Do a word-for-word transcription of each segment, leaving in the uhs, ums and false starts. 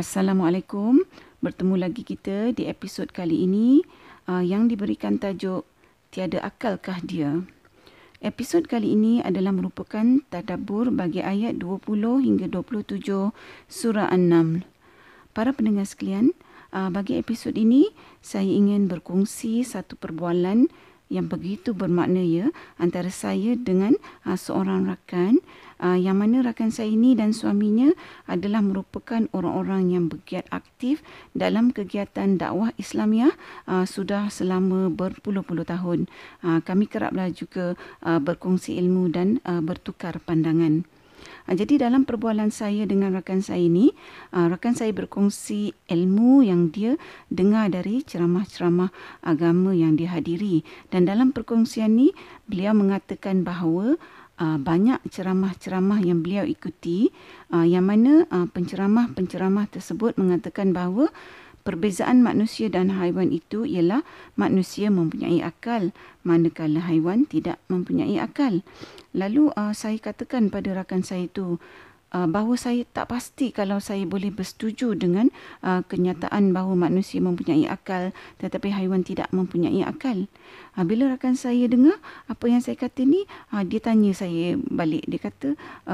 Assalamualaikum. Bertemu lagi kita di episod kali ini uh, yang diberikan tajuk Tiada Akalkah Dia? Episod kali ini adalah merupakan tadabbur bagi ayat dua puluh hingga dua puluh tujuh surah An-Naml. Para pendengar sekalian, uh, bagi episod ini saya ingin berkongsi satu perbualan yang begitu bermakna ya antara saya dengan uh, seorang rakan. Uh, yang mana rakan saya ini dan suaminya adalah merupakan orang-orang yang bergiat aktif dalam kegiatan dakwah Islamiah uh, sudah selama berpuluh-puluh tahun. Uh, kami keraplah juga uh, berkongsi ilmu dan uh, bertukar pandangan. Uh, jadi dalam perbualan saya dengan rakan saya ini, uh, rakan saya berkongsi ilmu yang dia dengar dari ceramah-ceramah agama yang dihadiri. Dan dalam perkongsian ini, beliau mengatakan bahawa Uh, banyak ceramah-ceramah yang beliau ikuti uh, yang mana uh, penceramah-penceramah tersebut mengatakan bahawa perbezaan manusia dan haiwan itu ialah manusia mempunyai akal manakala haiwan tidak mempunyai akal. Lalu uh, saya katakan pada rakan saya itu uh, bahawa saya tak pasti kalau saya boleh bersetuju dengan uh, kenyataan bahawa manusia mempunyai akal tetapi haiwan tidak mempunyai akal. Ha, bila rakan saya dengar apa yang saya kata ni, ha, dia tanya saya balik. Dia kata,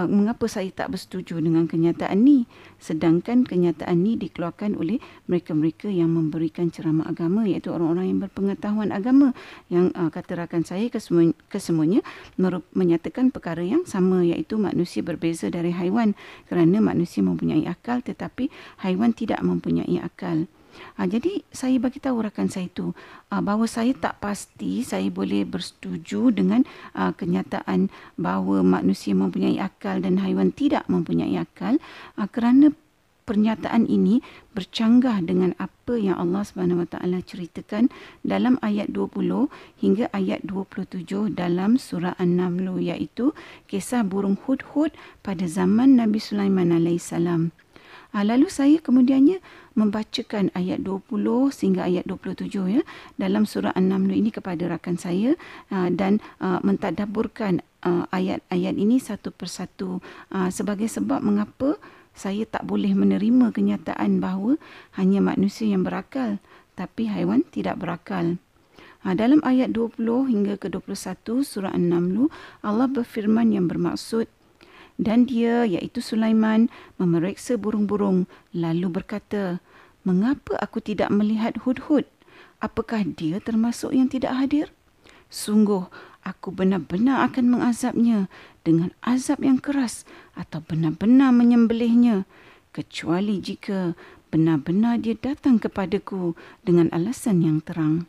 mengapa saya tak bersetuju dengan kenyataan ni? Sedangkan kenyataan ni dikeluarkan oleh mereka-mereka yang memberikan ceramah agama, iaitu orang-orang yang berpengetahuan agama. Yang ha, kata rakan saya kesemuanya, kesemuanya menyatakan perkara yang sama, iaitu manusia berbeza dari haiwan kerana manusia mempunyai akal tetapi haiwan tidak mempunyai akal. Ha, jadi saya bagi tahu rakan saya itu uh, bahawa saya tak pasti saya boleh bersetuju dengan uh, kenyataan bahawa manusia mempunyai akal dan haiwan tidak mempunyai akal uh, kerana pernyataan ini bercanggah dengan apa yang Allah subhanahu wa taala ceritakan dalam ayat dua puluh hingga ayat dua puluh tujuh dalam surah An-Naml, iaitu kisah burung hud-hud pada zaman Nabi Sulaiman alaihissalam. Lalu saya kemudiannya membacakan ayat dua puluh sehingga ayat dua puluh tujuh ya, dalam surah An-Naml ini kepada rakan saya dan mentadabburkan ayat-ayat ini satu persatu sebagai sebab mengapa saya tak boleh menerima kenyataan bahawa hanya manusia yang berakal tapi haiwan tidak berakal. Dalam ayat dua puluh hingga ke dua puluh satu surah An-Naml, Allah berfirman yang bermaksud, "Dan dia," iaitu Sulaiman, "memeriksa burung-burung lalu berkata, mengapa aku tidak melihat hud-hud? Apakah dia termasuk yang tidak hadir? Sungguh, aku benar-benar akan mengazabnya dengan azab yang keras atau benar-benar menyembelihnya, kecuali jika benar-benar dia datang kepadaku dengan alasan yang terang."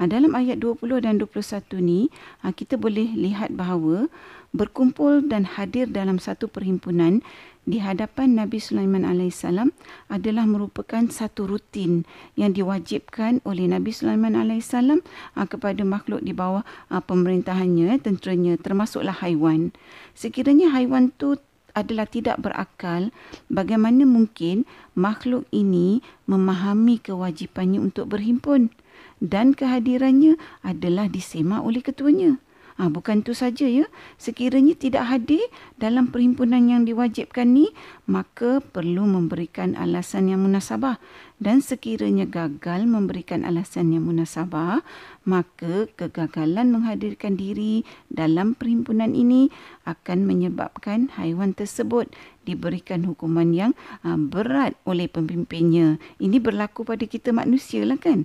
Dalam ayat dua puluh dan dua puluh satu ni, kita boleh lihat bahawa berkumpul dan hadir dalam satu perhimpunan di hadapan Nabi Sulaiman alaihissalam adalah merupakan satu rutin yang diwajibkan oleh Nabi Sulaiman alaihissalam kepada makhluk di bawah pemerintahannya, tenteranya, termasuklah haiwan. Sekiranya haiwan tu adalah tidak berakal, bagaimana mungkin makhluk ini memahami kewajipannya untuk berhimpun? Dan kehadirannya adalah disemak oleh ketuanya. Ha, bukan itu saja ya. Sekiranya tidak hadir dalam perhimpunan yang diwajibkan ni, maka perlu memberikan alasan yang munasabah. Dan sekiranya gagal memberikan alasan yang munasabah, maka kegagalan menghadirkan diri dalam perhimpunan ini akan menyebabkan haiwan tersebut diberikan hukuman yang ha, berat oleh pemimpinnya. Ini berlaku pada kita manusia lah kan.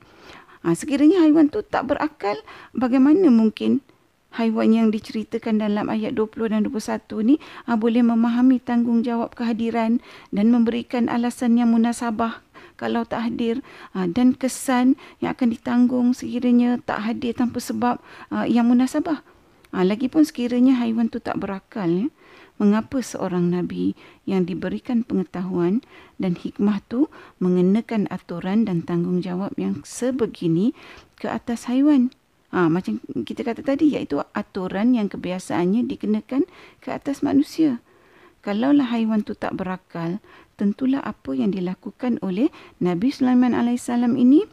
Ha, sekiranya haiwan tu tak berakal, bagaimana mungkin haiwan yang diceritakan dalam ayat dua puluh dan dua puluh satu ni ha, boleh memahami tanggungjawab kehadiran dan memberikan alasan yang munasabah kalau tak hadir, ha, dan kesan yang akan ditanggung sekiranya tak hadir tanpa sebab ha, yang munasabah. Ha, lagipun sekiranya haiwan tu tak berakal, ya, mengapa seorang Nabi yang diberikan pengetahuan dan hikmah tu mengenakan aturan dan tanggungjawab yang sebegini ke atas haiwan? Ha, macam kita kata tadi, iaitu aturan yang kebiasaannya dikenakan ke atas manusia. Kalaulah haiwan tu tak berakal, tentulah apa yang dilakukan oleh Nabi Sulaiman alaihissalam ini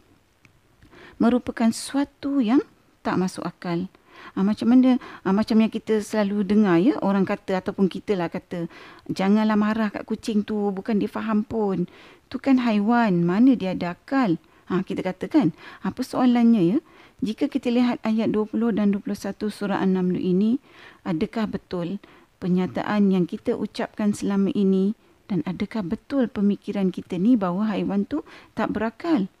merupakan suatu yang tak masuk akal. Ha, macam mana, ha, macam yang kita selalu dengar ya, orang kata ataupun kita lah kata, janganlah marah kat kucing tu, bukan dia faham pun. Tu kan haiwan, mana dia ada akal. Ha, kita katakan, apa soalannya ya? Jika kita lihat ayat dua puluh dan dua puluh satu surah An-Naml ini, adakah betul penyataan yang kita ucapkan selama ini? Dan adakah betul pemikiran kita ni bahawa haiwan tu tak berakal?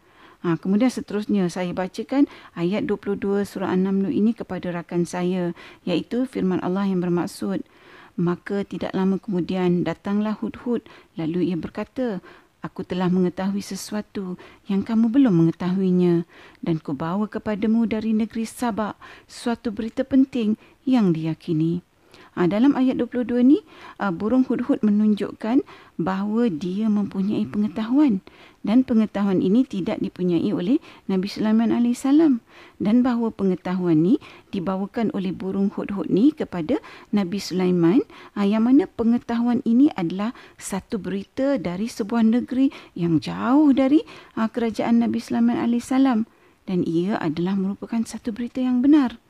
Ha, kemudian seterusnya saya bacakan ayat dua puluh dua surah An-Naml ini kepada rakan saya, iaitu firman Allah yang bermaksud, maka tidak lama kemudian datanglah hud-hud lalu ia berkata, aku telah mengetahui sesuatu yang kamu belum mengetahuinya dan kubawa kepadamu dari negeri Saba suatu berita penting yang diyakini. Ha, dalam ayat dua puluh dua ni, uh, burung hud-hud menunjukkan bahawa dia mempunyai pengetahuan. Dan pengetahuan ini tidak dipunyai oleh Nabi Sulaiman alaihi salam. Dan bahawa pengetahuan ni dibawakan oleh burung hud-hud ni kepada Nabi Sulaiman, uh, yang mana pengetahuan ini adalah satu berita dari sebuah negeri yang jauh dari uh, kerajaan Nabi Sulaiman alaihi salam. Dan ia adalah merupakan satu berita yang benar.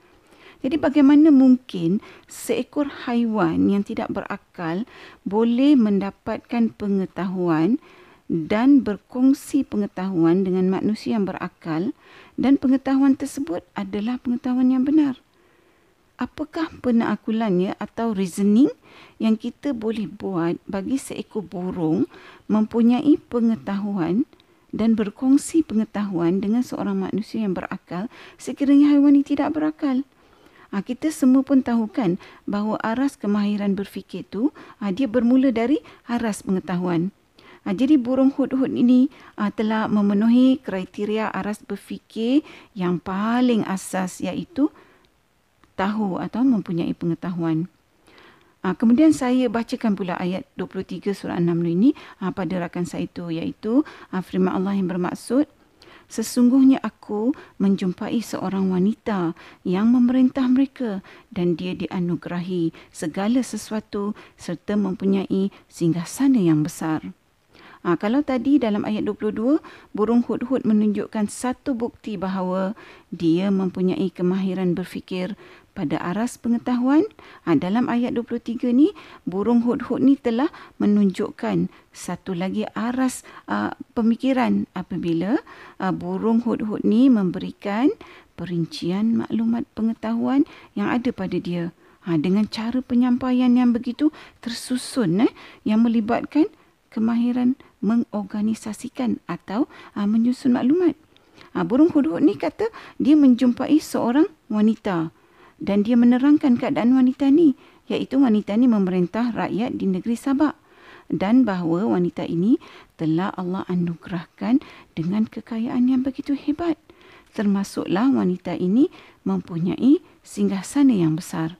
Jadi bagaimana mungkin seekor haiwan yang tidak berakal boleh mendapatkan pengetahuan dan berkongsi pengetahuan dengan manusia yang berakal, dan pengetahuan tersebut adalah pengetahuan yang benar? Apakah penakulannya atau reasoning yang kita boleh buat bagi seekor burung mempunyai pengetahuan dan berkongsi pengetahuan dengan seorang manusia yang berakal sekiranya haiwan ini tidak berakal? Ha, kita semua pun tahu kan bahawa aras kemahiran berfikir tu, ha, dia bermula dari aras pengetahuan. Ha, jadi burung hud-hud ini ha, telah memenuhi kriteria aras berfikir yang paling asas, iaitu tahu atau mempunyai pengetahuan. Ha, kemudian saya bacakan pula ayat dua puluh tiga surah An-Naml ini ha, pada rakan saya itu, iaitu ha, firman Allah yang bermaksud, sesungguhnya aku menjumpai seorang wanita yang memerintah mereka dan dia dianugerahi segala sesuatu serta mempunyai singgasana yang besar. Ha, kalau tadi dalam ayat dua puluh dua, burung hud-hud menunjukkan satu bukti bahawa dia mempunyai kemahiran berfikir pada aras pengetahuan, ha, dalam ayat dua puluh tiga ni, burung hud-hud ni telah menunjukkan satu lagi aras uh, pemikiran apabila uh, burung hud-hud ni memberikan perincian maklumat pengetahuan yang ada pada dia. Ha, dengan cara penyampaian yang begitu tersusun, eh, yang melibatkan kemahiran mengorganisasikan atau uh, menyusun maklumat. Ha, burung hud-hud ni kata dia menjumpai seorang wanita. Dan dia menerangkan keadaan wanita ni, iaitu wanita ni memerintah rakyat di negeri Saba. Dan bahawa wanita ini telah Allah anugerahkan dengan kekayaan yang begitu hebat. Termasuklah wanita ini mempunyai singgasana yang besar.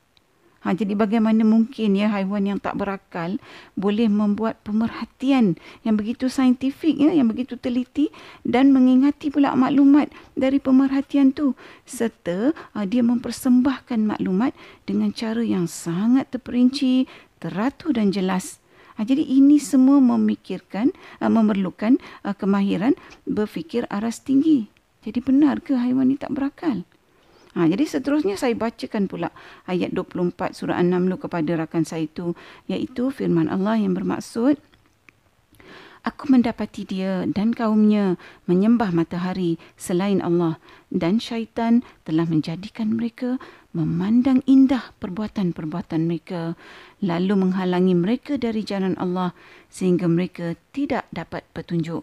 Ha, jadi bagaimana mungkin ya haiwan yang tak berakal boleh membuat pemerhatian yang begitu saintifik, ya, yang begitu teliti, dan mengingati pula maklumat dari pemerhatian tu, serta ha, dia mempersembahkan maklumat dengan cara yang sangat terperinci, teratur dan jelas. Ha, jadi ini semua memikirkan, ha, memerlukan ha, kemahiran berfikir aras tinggi. Jadi benar ke haiwan ini tak berakal? Ha, jadi seterusnya saya bacakan pula ayat dua puluh empat surah An-Naml kepada rakan saya itu, iaitu firman Allah yang bermaksud, aku mendapati dia dan kaumnya menyembah matahari selain Allah dan syaitan telah menjadikan mereka memandang indah perbuatan-perbuatan mereka lalu menghalangi mereka dari jalan Allah sehingga mereka tidak dapat petunjuk.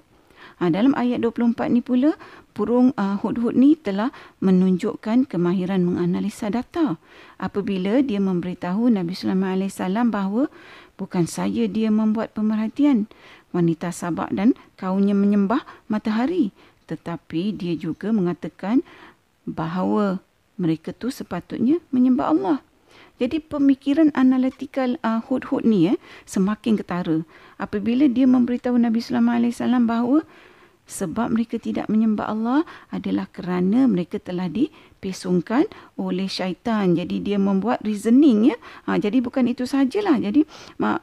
Ha, dalam ayat dua puluh empat ni pula, burung uh, hud-hud ni telah menunjukkan kemahiran menganalisa data. Apabila dia memberitahu Nabi Sulaiman alaihi salam bahawa bukan saja dia membuat pemerhatian wanita Saba dan kaumnya menyembah matahari, tetapi dia juga mengatakan bahawa mereka tu sepatutnya menyembah Allah. Jadi pemikiran analitikal uh, hud-hud ni eh, semakin ketara apabila dia memberitahu Nabi Sulaiman alaihi salam bahawa sebab mereka tidak menyembah Allah adalah kerana mereka telah dipesongkan oleh syaitan. Jadi dia membuat reasoning ya. Ha, jadi bukan itu sahajalah. Jadi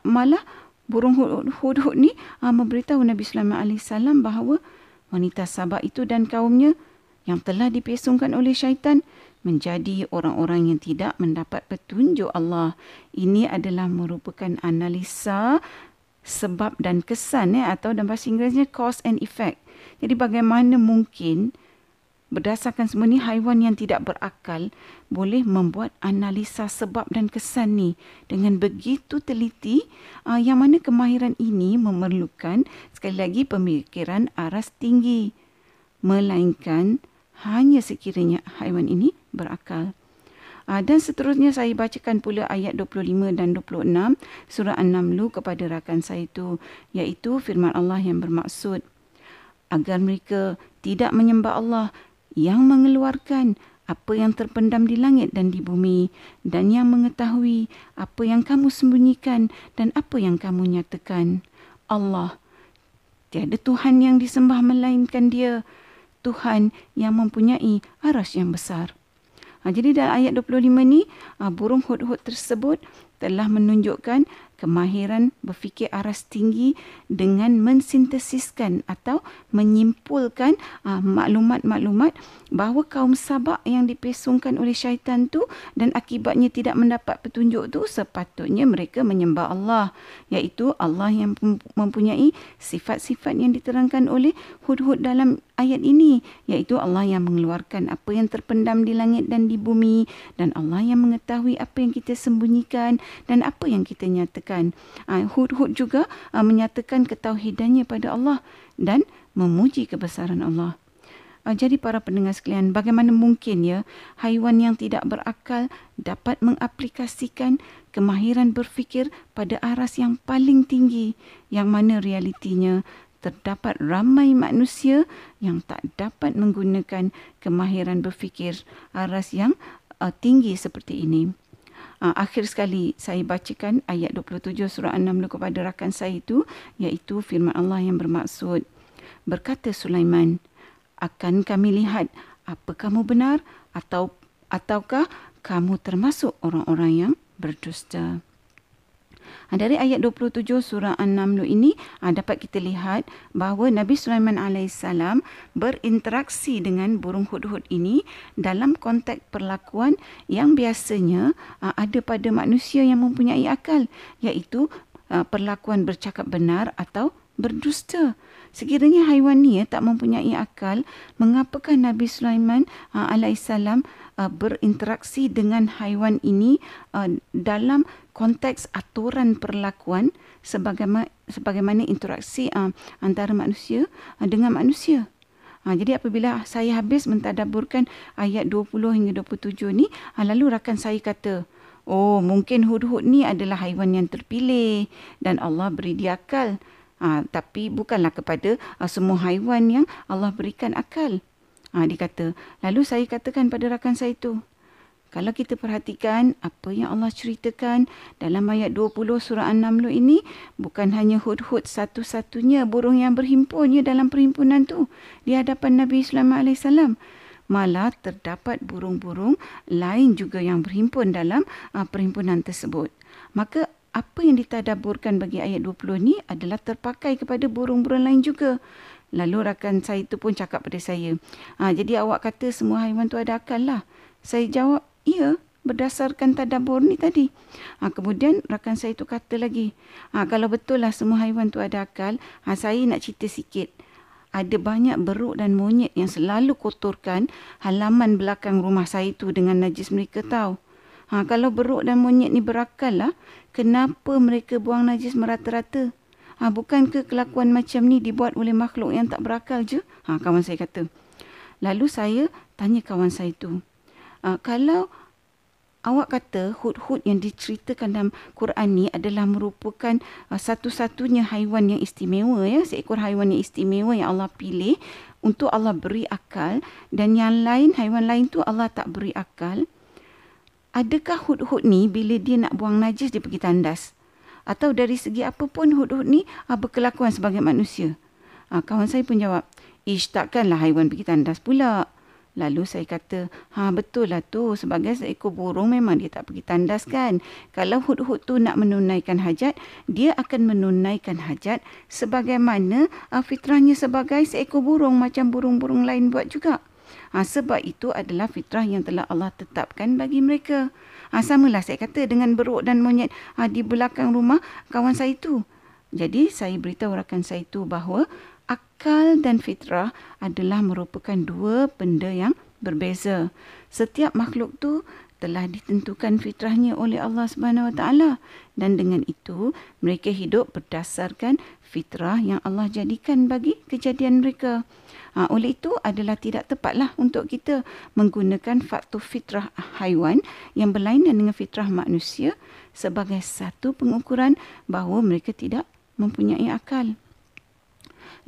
malah burung hud-hud ni uh, memberitahu Nabi Sulaiman alaihi salam bahawa wanita Saba itu dan kaumnya yang telah dipesongkan oleh syaitan, menjadi orang-orang yang tidak mendapat petunjuk Allah. Ini adalah merupakan analisa sebab dan kesan, eh, atau dalam bahasa Inggerisnya cause and effect. Jadi bagaimana mungkin berdasarkan semua ni haiwan yang tidak berakal boleh membuat analisa sebab dan kesan ni dengan begitu teliti, uh, yang mana kemahiran ini memerlukan sekali lagi pemikiran aras tinggi, melainkan hanya sekiranya haiwan ini berakal. Uh, dan seterusnya saya bacakan pula ayat dua puluh lima dan dua puluh enam surah An-Naml kepada rakan saya itu, iaitu firman Allah yang bermaksud agar mereka tidak menyembah Allah yang mengeluarkan apa yang terpendam di langit dan di bumi, dan yang mengetahui apa yang kamu sembunyikan dan apa yang kamu nyatakan. Allah, tiada Tuhan yang disembah melainkan Dia, Tuhan yang mempunyai aras yang besar. Ha, jadi dalam ayat dua puluh lima ni, ha, burung hud-hud tersebut telah menunjukkan kemahiran berfikir aras tinggi dengan mensintesiskan atau menyimpulkan ha, maklumat-maklumat bahawa kaum Saba yang dipesongkan oleh syaitan tu dan akibatnya tidak mendapat petunjuk tu, sepatutnya mereka menyembah Allah, iaitu Allah yang mempunyai sifat-sifat yang diterangkan oleh hud-hud dalam ayat ini, iaitu Allah yang mengeluarkan apa yang terpendam di langit dan di bumi, dan Allah yang mengetahui apa yang kita sembunyikan dan apa yang kita nyatakan. Uh, Hud-hud juga uh, menyatakan ketauhidannya pada Allah dan memuji kebesaran Allah. Uh, jadi para pendengar sekalian, bagaimana mungkin ya haiwan yang tidak berakal dapat mengaplikasikan kemahiran berfikir pada aras yang paling tinggi, yang mana realitinya terdapat ramai manusia yang tak dapat menggunakan kemahiran berfikir aras yang uh, tinggi seperti ini. Uh, akhir sekali saya bacakan ayat dua puluh tujuh surah An-Naml kepada rakan saya itu, iaitu firman Allah yang bermaksud, berkata Sulaiman, akan kami lihat apa kamu benar atau ataukah kamu termasuk orang-orang yang berdusta. Dari ayat dua puluh tujuh surah An-Naml ini dapat kita lihat bahawa Nabi Sulaiman alaihissalam berinteraksi dengan burung hud-hud ini dalam konteks perlakuan yang biasanya ada pada manusia yang mempunyai akal, iaitu perlakuan bercakap benar atau berdusta. Sekiranya haiwan ni tak mempunyai akal, mengapakah Nabi Sulaiman alaihissalam berinteraksi dengan haiwan ini dalam konteks aturan perlakuan sebagaimana, sebagaimana interaksi antara manusia dengan manusia? Jadi apabila saya habis mentadaburkan ayat dua puluh hingga dua puluh tujuh ni, lalu rakan saya kata, oh mungkin hud-hud ni adalah haiwan yang terpilih dan Allah beri dia akal. Ha, tapi bukanlah kepada ha, semua haiwan yang Allah berikan akal, ha, dia kata. Lalu saya katakan pada rakan saya itu, kalau kita perhatikan apa yang Allah ceritakan dalam ayat dua puluh surah An-Naml ini, bukan hanya hud-hud satu-satunya burung yang berhimpunnya dalam perhimpunan tu di hadapan Nabi Sulaiman alaihissalam, malah terdapat burung-burung lain juga yang berhimpun dalam ha, perhimpunan tersebut. Maka apa yang ditadaburkan bagi ayat dua puluh ni adalah terpakai kepada burung-burung lain juga. Lalu rakan saya itu pun cakap pada saya, ha, jadi awak kata semua haiwan tu ada akal lah. Saya jawab, ya, berdasarkan tadabur ni tadi. Ha, kemudian rakan saya itu kata lagi, ha, kalau betul lah semua haiwan tu ada akal, ha, saya nak cerita sikit. Ada banyak beruk dan monyet yang selalu kotorkan halaman belakang rumah saya tu dengan najis mereka tau. Ha, kalau beruk dan monyet ni berakal lah, kenapa mereka buang najis merata-rata? Ha, bukankah kelakuan macam ni dibuat oleh makhluk yang tak berakal je? Ha, kawan saya kata. Lalu saya tanya kawan saya tu, ha, kalau awak kata hud-hud yang diceritakan dalam Quran ni adalah merupakan uh, satu-satunya haiwan yang istimewa, ya, seekor haiwan yang istimewa yang Allah pilih untuk Allah beri akal, dan yang lain, haiwan lain tu Allah tak beri akal, adakah hud-hud ni bila dia nak buang najis dia pergi tandas? Atau dari segi apa pun hud-hud ni ha, berkelakuan sebagai manusia? Ha, kawan saya pun jawab, ish, takkanlah haiwan pergi tandas pula. Lalu saya kata, ha, betul lah tu, sebagai seekor burung memang dia tak pergi tandas kan. Kalau hud-hud tu nak menunaikan hajat, dia akan menunaikan hajat sebagaimana ha, fitrahnya sebagai seekor burung, macam burung-burung lain buat juga. Ha, sebab itu adalah fitrah yang telah Allah tetapkan bagi mereka. Ha, samalah saya kata dengan beruk dan monyet ha, di belakang rumah kawan saya itu. Jadi saya beritahu rakan saya itu bahawa akal dan fitrah adalah merupakan dua benda yang berbeza. Setiap makhluk tu telah ditentukan fitrahnya oleh Allah Subhanahu Wa Taala, dan dengan itu mereka hidup berdasarkan fitrah yang Allah jadikan bagi kejadian mereka. Ha, oleh itu adalah tidak tepatlah untuk kita menggunakan faktor fitrah haiwan yang berlainan dengan fitrah manusia sebagai satu pengukuran bahawa mereka tidak mempunyai akal.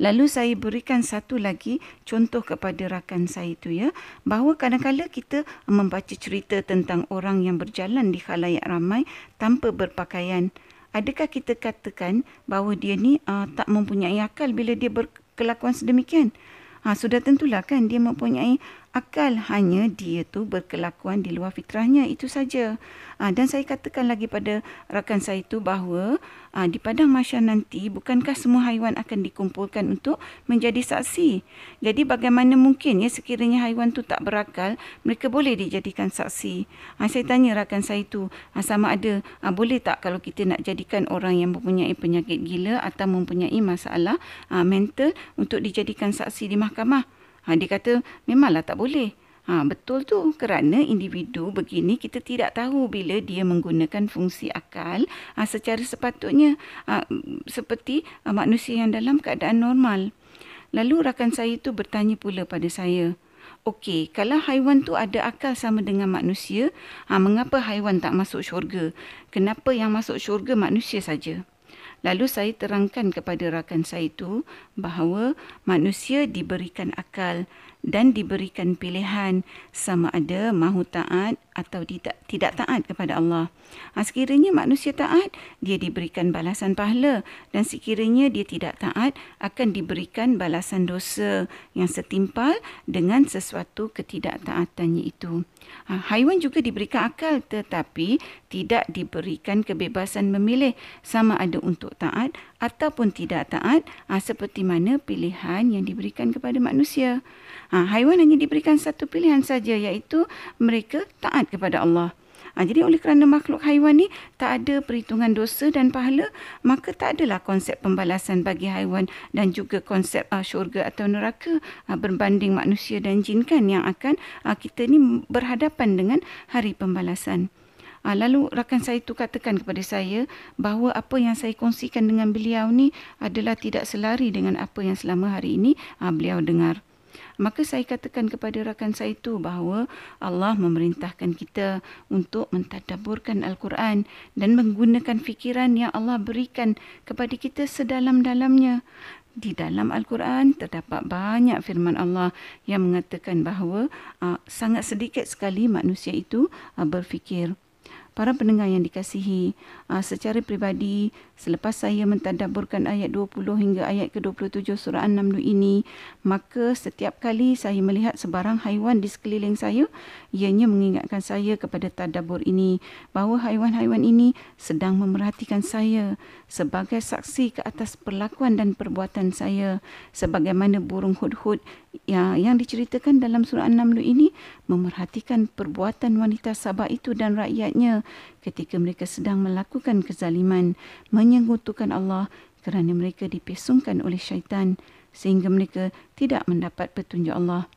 Lalu saya berikan satu lagi contoh kepada rakan saya itu ya, bahawa kadang-kadang kita membaca cerita tentang orang yang berjalan di khalayak ramai tanpa berpakaian. Adakah kita katakan bahawa dia ni uh, tak mempunyai akal bila dia berkelakuan sedemikian? Ha, sudah tentulah kan dia mempunyai akal, hanya dia tu berkelakuan di luar fitrahnya, itu saja. Ha, dan saya katakan lagi pada rakan saya itu bahawa ha, di padang mahsyar nanti bukankah semua haiwan akan dikumpulkan untuk menjadi saksi? Jadi bagaimana mungkin ya sekiranya haiwan tu tak berakal, mereka boleh dijadikan saksi? Ha, saya tanya rakan saya itu, ha, sama ada ha, boleh tak kalau kita nak jadikan orang yang mempunyai penyakit gila atau mempunyai masalah ha, mental untuk dijadikan saksi di mahsyar mahkamah. Ha, dia kata memanglah tak boleh. Ha, betul tu, kerana individu begini kita tidak tahu bila dia menggunakan fungsi akal ha, secara sepatutnya ha, seperti ha, manusia yang dalam keadaan normal. Lalu rakan saya tu bertanya pula pada saya, okey, kalau haiwan tu ada akal sama dengan manusia, ha, mengapa haiwan tak masuk syurga? Kenapa yang masuk syurga manusia saja? Lalu saya terangkan kepada rakan saya itu bahawa manusia diberikan akal dan diberikan pilihan sama ada mahu taat atau tidak, tidak taat kepada Allah. Ha, sekiranya manusia taat, dia diberikan balasan pahala, dan sekiranya dia tidak taat, akan diberikan balasan dosa yang setimpal dengan sesuatu ketidaktaatannya itu. Ha, haiwan juga diberikan akal tetapi tidak diberikan kebebasan memilih sama ada untuk taat ataupun tidak taat ha, seperti mana pilihan yang diberikan kepada manusia. Ha, haiwan hanya diberikan satu pilihan saja, iaitu mereka taat kepada Allah. Ha, jadi oleh kerana makhluk haiwan ni tak ada perhitungan dosa dan pahala, maka tak adalah konsep pembalasan bagi haiwan dan juga konsep uh, syurga atau neraka uh, berbanding manusia dan jin kan yang akan uh, kita ni berhadapan dengan hari pembalasan. Ha, lalu rakan saya itu katakan kepada saya bahawa apa yang saya kongsikan dengan beliau ni adalah tidak selari dengan apa yang selama hari ini ha, beliau dengar. Maka saya katakan kepada rakan saya itu bahawa Allah memerintahkan kita untuk mentadabburkan Al-Quran dan menggunakan fikiran yang Allah berikan kepada kita sedalam-dalamnya. Di dalam Al-Quran terdapat banyak firman Allah yang mengatakan bahawa ha, sangat sedikit sekali manusia itu ha, berfikir. Para pendengar yang dikasihi, secara peribadi, selepas saya mentadabburkan ayat dua puluh hingga ayat ke dua puluh tujuh surah An-Naml ini, maka setiap kali saya melihat sebarang haiwan di sekeliling saya, ianya mengingatkan saya kepada tadabbur ini, bahawa haiwan-haiwan ini sedang memerhatikan saya sebagai saksi ke atas perlakuan dan perbuatan saya, sebagaimana burung hud-hud yang, yang diceritakan dalam surah An-Naml ini memerhatikan perbuatan wanita Saba itu dan rakyatnya ketika mereka sedang melakukan kezaliman, menyengutukan Allah kerana mereka dipesongkan oleh syaitan sehingga mereka tidak mendapat petunjuk Allah.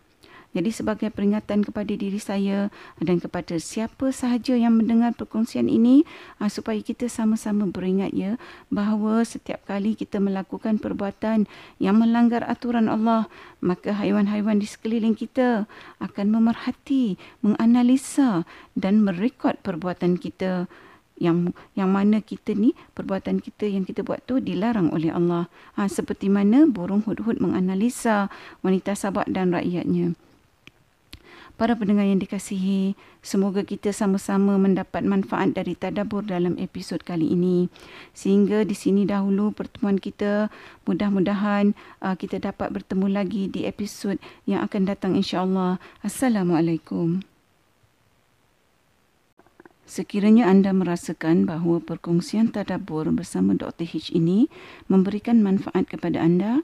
Jadi sebagai peringatan kepada diri saya dan kepada siapa sahaja yang mendengar perkongsian ini, supaya kita sama-sama beringat ya, bahawa setiap kali kita melakukan perbuatan yang melanggar aturan Allah, maka haiwan-haiwan di sekeliling kita akan memerhati, menganalisa dan merekod perbuatan kita. Yang, yang mana kita ni, perbuatan kita yang kita buat tu dilarang oleh Allah. Ha, seperti mana burung hud-hud menganalisa wanita Saba dan rakyatnya. Para pendengar yang dikasihi, semoga kita sama-sama mendapat manfaat dari tadabbur dalam episod kali ini. Sehingga di sini dahulu pertemuan kita. Mudah-mudahan uh, kita dapat bertemu lagi di episod yang akan datang insya-Allah. Assalamualaikum. Sekiranya anda merasakan bahawa perkongsian tadabbur bersama Doktor H ini memberikan manfaat kepada anda,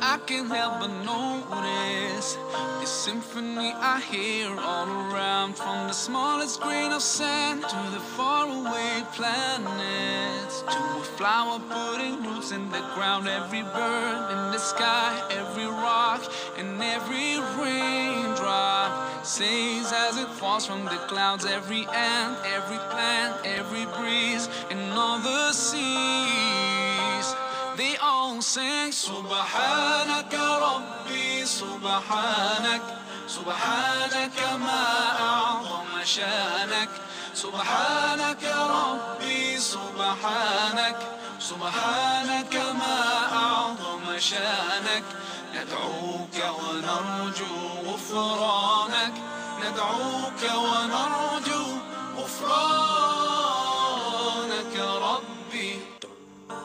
I can't help but notice the symphony I hear all around, from the smallest grain of sand to the faraway planets, to a flower putting roots in the ground, every bird in the sky, every rock and every raindrop sings as it falls from the clouds, every ant, every plant, every breeze and all the sea. They all sing Subhanak Rabbi Subhanak Subhanak ma a'zama shanak Subhanak Rabbi Subhanak Subhanak ma a'zama shanak Nad'uka wa narju ghufranak Nad'uka wa narju ghufranak